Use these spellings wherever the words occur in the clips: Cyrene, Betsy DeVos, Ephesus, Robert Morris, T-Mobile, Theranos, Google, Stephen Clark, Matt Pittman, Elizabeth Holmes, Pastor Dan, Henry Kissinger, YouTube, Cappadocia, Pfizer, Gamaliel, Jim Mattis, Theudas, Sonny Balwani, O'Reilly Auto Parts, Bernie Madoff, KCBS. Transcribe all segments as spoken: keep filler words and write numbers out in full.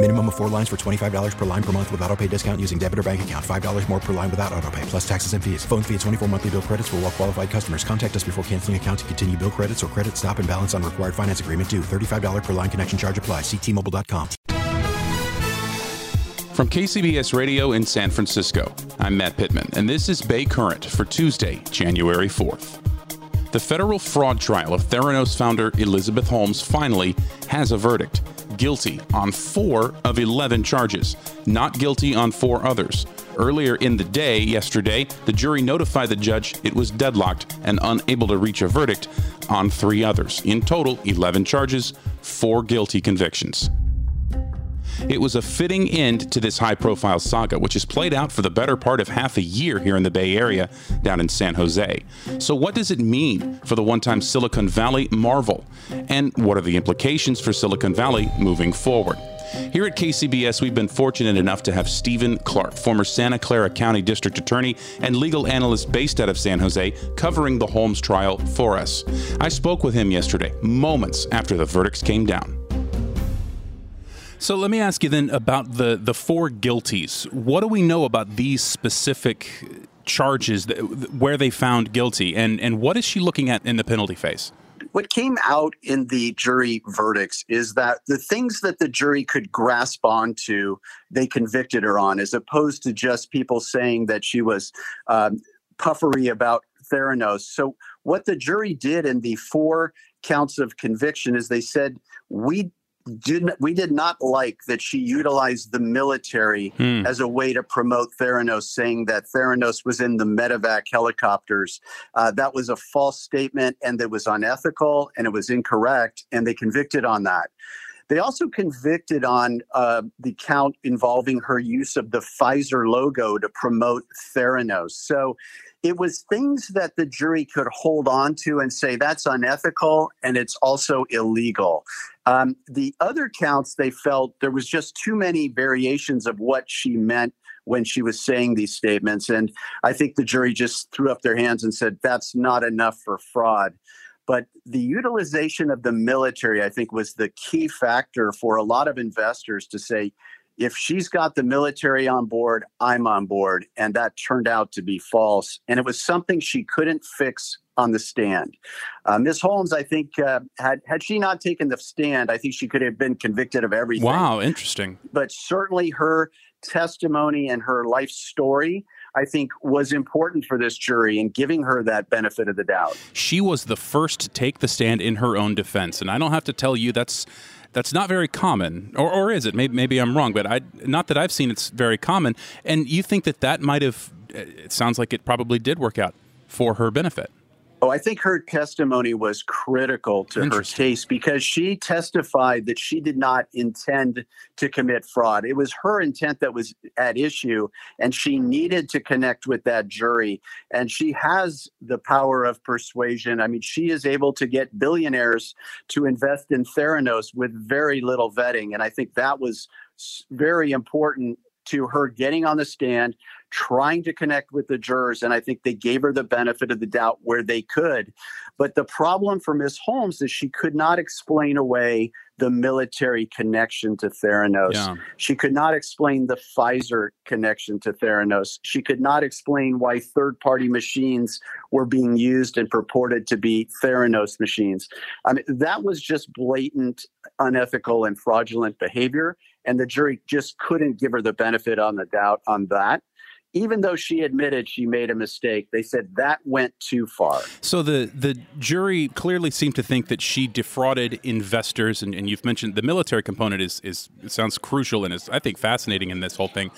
Minimum of four lines for twenty-five dollars per line per month with auto pay discount using debit or bank account. five dollars more per line without auto pay, plus taxes and fees. Phone fee at twenty-four monthly bill credits for all well qualified customers. Contact us before canceling account to continue bill credits or credit stop and balance on required finance agreement due. thirty-five dollars per line connection charge applies. See T Mobile dot com. From K C B S Radio in San Francisco, I'm Matt Pittman, and this is Bay Current for Tuesday, January fourth. The federal fraud trial of Theranos founder Elizabeth Holmes finally has a verdict. Guilty on four of eleven charges, not guilty on four others. Earlier in the day yesterday, the jury notified the judge it was deadlocked and unable to reach a verdict on three others. In total, eleven charges, four guilty convictions. It was a fitting end to this high-profile saga, which has played out for the better part of half a year here in the Bay Area, down in San Jose. So what does it mean for the one-time Silicon Valley marvel? And what are the implications for Silicon Valley moving forward? Here at K C B S, we've been fortunate enough to have Stephen Clark, former Santa Clara County District Attorney and legal analyst based out of San Jose, covering the Holmes trial for us. I spoke with him yesterday, moments after the verdicts came down. So let me ask you then about the, the four guilties. What do we know about these specific charges, that, where they found guilty, and, and what is she looking at in the penalty phase? What came out in the jury verdicts is that the things that the jury could grasp onto, they convicted her on, as opposed to just people saying that she was um, puffery about Theranos. So what the jury did in the four counts of conviction is they said, we Didn't, we did not like that she utilized the military hmm. as a way to promote Theranos, saying that Theranos was in the medevac helicopters. Uh, that was a false statement, and it was unethical, and it was incorrect, and they convicted on that. They also convicted on uh, the count involving her use of the Pfizer logo to promote Theranos. So it was things that the jury could hold on to and say that's unethical and it's also illegal. Um, the other counts, they felt there was just too many variations of what she meant when she was saying these statements. And I think the jury just threw up their hands and said that's not enough for fraud. But the utilization of the military, I think, was the key factor for a lot of investors to say, if she's got the military on board, I'm on board. And that turned out to be false. And it was something she couldn't fix on the stand. Uh, Miz Holmes, I think, uh, had had she not taken the stand, I think she could have been convicted of everything. Wow, interesting. But certainly her testimony and her life story, I think, was important for this jury in giving her that benefit of the doubt. She was the first to take the stand in her own defense. And I don't have to tell you that's that's not very common. Or, or is it? Maybe, maybe I'm wrong, but I not that I've seen it's very common. And you think that that might have, it sounds like it probably did work out for her benefit. Oh, I think her testimony was critical to her case because she testified that she did not intend to commit fraud. It was her intent that was at issue, and she needed to connect with that jury. And she has the power of persuasion. I mean, she is able to get billionaires to invest in Theranos with very little vetting. And I think that was very important to her getting on the stand, trying to connect with the jurors. And I think they gave her the benefit of the doubt where they could. But the problem for Miz Holmes is she could not explain away the military connection to Theranos. Yeah. She could not explain the Pfizer connection to Theranos. She could not explain why third-party machines were being used and purported to be Theranos machines. I mean, that was just blatant, unethical, and fraudulent behavior. And the jury just couldn't give her the benefit on the doubt on that. even though she admitted she made a mistake, they said that went too far. So the, the jury clearly seemed to think that she defrauded investors. And, and you've mentioned the military component is, is sounds crucial and is, I think, fascinating in this whole thing.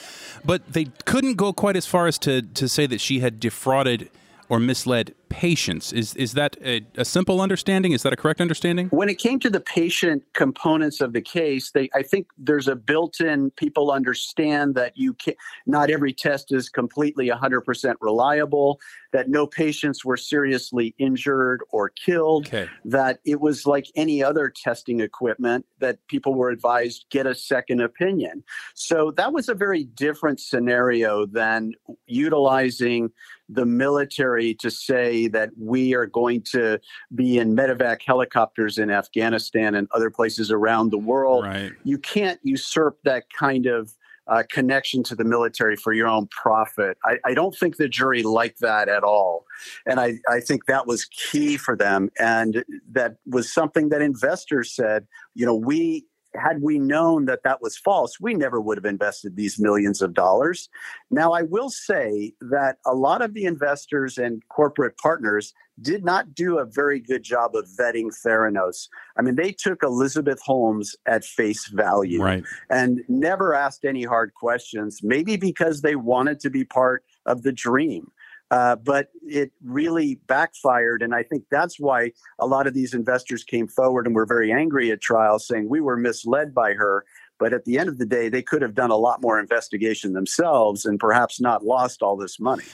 But they couldn't go quite as far as to, to say that she had defrauded or misled patients. Is is that a, a simple understanding? Is that a correct understanding? When it came to the patient components of the case, they, I think there's a built-in, people understand that you can, not every test is completely one hundred percent reliable, that no patients were seriously injured or killed, okay. that it was like any other testing equipment, that people were advised, get a second opinion. So that was a very different scenario than utilizing the military to say that we are going to be in medevac helicopters in Afghanistan and other places around the world. Right. You can't usurp that kind of uh, connection to the military for your own profit. I, I don't think the jury liked that at all. And I, I think that was key for them. And that was something that investors said, you know, we had we known that that was false, we never would have invested these millions of dollars. Now, I will say that a lot of the investors and corporate partners did not do a very good job of vetting Theranos. I mean, they took Elizabeth Holmes at face value right. and never asked any hard questions, maybe because they wanted to be part of the dream. Uh, but it really backfired, and I think that's why a lot of these investors came forward and were very angry at trial, saying we were misled by her. But at the end of the day, they could have done a lot more investigation themselves and perhaps not lost all this money.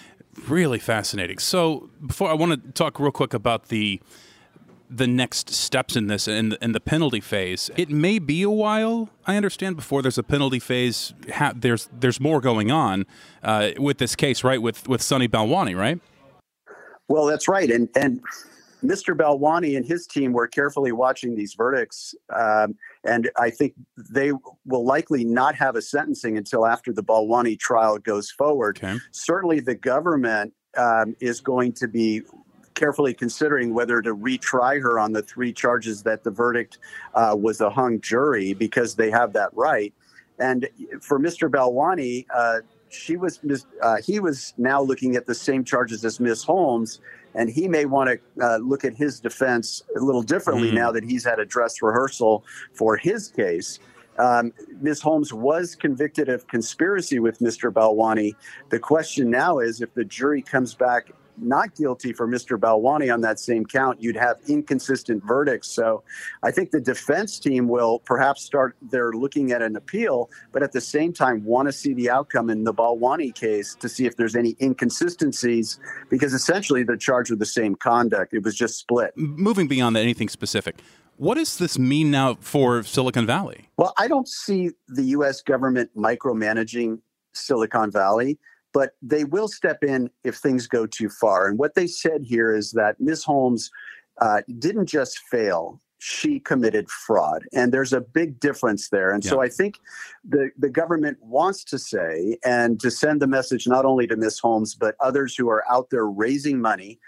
Really fascinating. So before I want to talk real quick about the the next steps in this and, and the penalty phase. It may be a while, I understand, before there's a penalty phase. Ha- there's there's more going on uh, with this case, right, with with Sonny Balwani, right? Well, that's right. And, and Mister Balwani and his team were carefully watching these verdicts, um, and I think they will likely not have a sentencing until after the Balwani trial goes forward. Okay. Certainly the government um, is going to be carefully considering whether to retry her on the three charges that the verdict uh, was a hung jury, because they have that right. And for Mister Balwani, uh, she was uh, he was now looking at the same charges as Miz Holmes, and he may want to uh, look at his defense a little differently mm-hmm. now that he's had a dress rehearsal for his case. Um, Miz Holmes was convicted of conspiracy with Mister Balwani. The question now is, if the jury comes back not guilty for Mister Balwani on that same count, you'd have inconsistent verdicts. So I think the defense team will perhaps start their looking at an appeal, but at the same time want to see the outcome in the Balwani case to see if there's any inconsistencies, because essentially they're charged with the same conduct. It was just split. Moving beyond that, anything specific, what does this mean now for Silicon Valley? Well, I don't see the U S government micromanaging Silicon Valley, but they will step in if things go too far. And what they said here is that Miz Holmes uh, didn't just fail. She committed fraud. And there's a big difference there. And yeah. so I think the, the government wants to say, and to send the message not only to Miz Holmes, but others who are out there raising money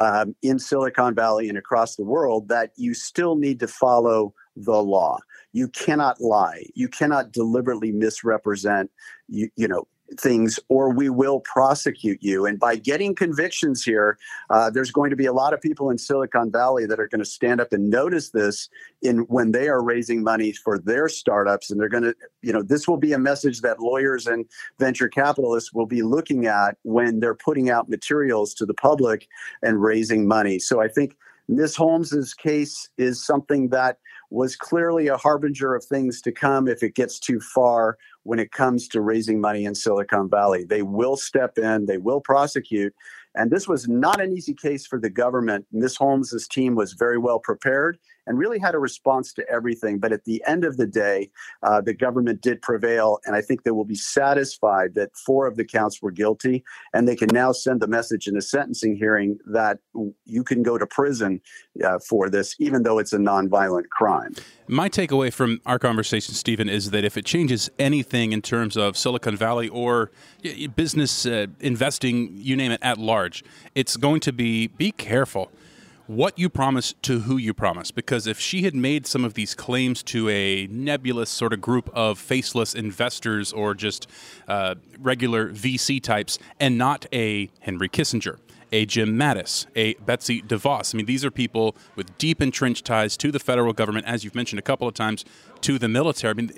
um, in Silicon Valley and across the world, that you still need to follow the law. You cannot lie. You cannot deliberately misrepresent, you, you know, things, or we will prosecute you. And by getting convictions here, uh, there's going to be a lot of people in Silicon Valley that are going to stand up and notice this in when they are raising money for their startups. And they're going to, you know, this will be a message that lawyers and venture capitalists will be looking at when they're putting out materials to the public and raising money. So I think Miz Holmes's case is something that was clearly a harbinger of things to come if it gets too far when it comes to raising money in Silicon Valley. They will step in, they will prosecute. And this was not an easy case for the government. Miz Holmes's team was very well prepared and really had a response to everything. But at the end of the day, uh, the government did prevail. And I think they will be satisfied that four of the counts were guilty. And they can now send the message in a sentencing hearing that you can go to prison uh, for this, even though it's a nonviolent crime. My takeaway from our conversation, Stephen, is that if it changes anything in terms of Silicon Valley or business uh, investing, you name it, at large, it's going to be, be careful what you promise to who you promise. Because if she had made some of these claims to a nebulous sort of group of faceless investors or just uh, regular V C types and not a Henry Kissinger, a Jim Mattis, a Betsy DeVos. I mean, these are people with deep entrenched ties to the federal government, as you've mentioned a couple of times, to the military. I mean,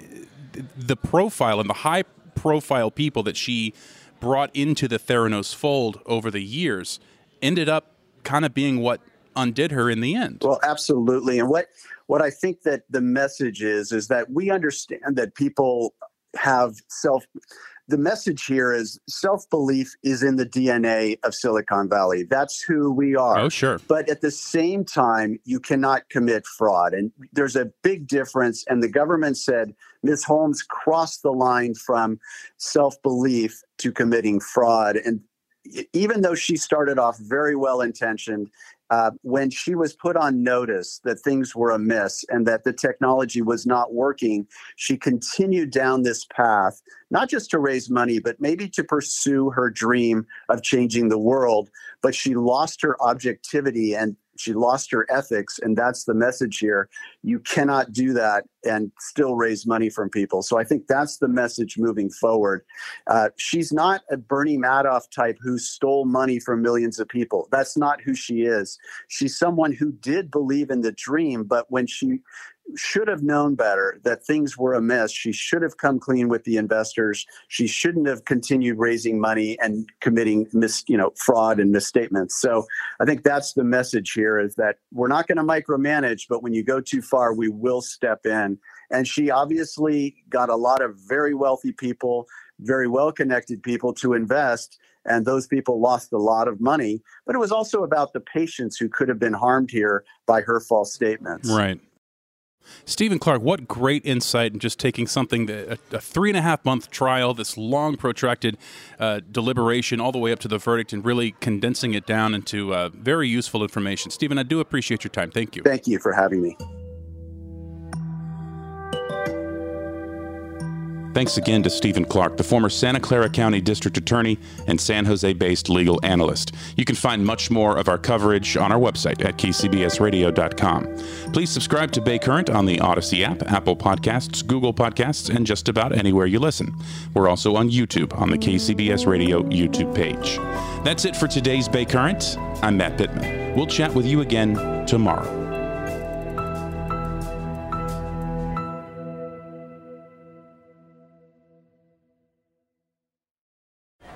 the profile and the high profile people that she brought into the Theranos fold over the years ended up kind of being what undid her in the end. Well, absolutely. And what what I think that the message is, is that we understand that people have self... The message here is self-belief is in the D N A of Silicon Valley. That's who we are. Oh, sure. But at the same time, you cannot commit fraud. And there's a big difference. And the government said Miz Holmes crossed the line from self-belief to committing fraud. And even though she started off very well-intentioned, Uh, when she was put on notice that things were amiss and that the technology was not working, she continued down this path, not just to raise money, but maybe to pursue her dream of changing the world. But she lost her objectivity and she lost her ethics. And that's the message here. You cannot do that and still raise money from people. So I think that's the message moving forward. Uh, she's not a Bernie Madoff type who stole money from millions of people. That's not who she is. She's someone who did believe in the dream, but when she should have known better that things were amiss, she should have come clean with the investors. She shouldn't have continued raising money and committing mis, you know, fraud and misstatements. So I think that's the message here, is that we're not going to micromanage, but when you go too far, we will step in. And she obviously got a lot of very wealthy people, very well-connected people to invest, and those people lost a lot of money. But it was also about the patients who could have been harmed here by her false statements. Right. Stephen Clark, what great insight in just taking something, that, a, a three-and-a-half-month trial, this long, protracted uh, deliberation all the way up to the verdict, and really condensing it down into uh, very useful information. Stephen, I do appreciate your time. Thank you. Thank you for having me. Thanks again to Stephen Clark, the former Santa Clara County District Attorney and San Jose-based legal analyst. You can find much more of our coverage on our website at K C B S radio dot com. Please subscribe to Bay Current on the Odyssey app, Apple Podcasts, Google Podcasts, and just about anywhere you listen. We're also on YouTube on the K C B S Radio YouTube page. That's it for today's Bay Current. I'm Matt Pittman. We'll chat with you again tomorrow.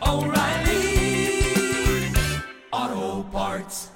oh, oh, O'Reilly Auto Parts.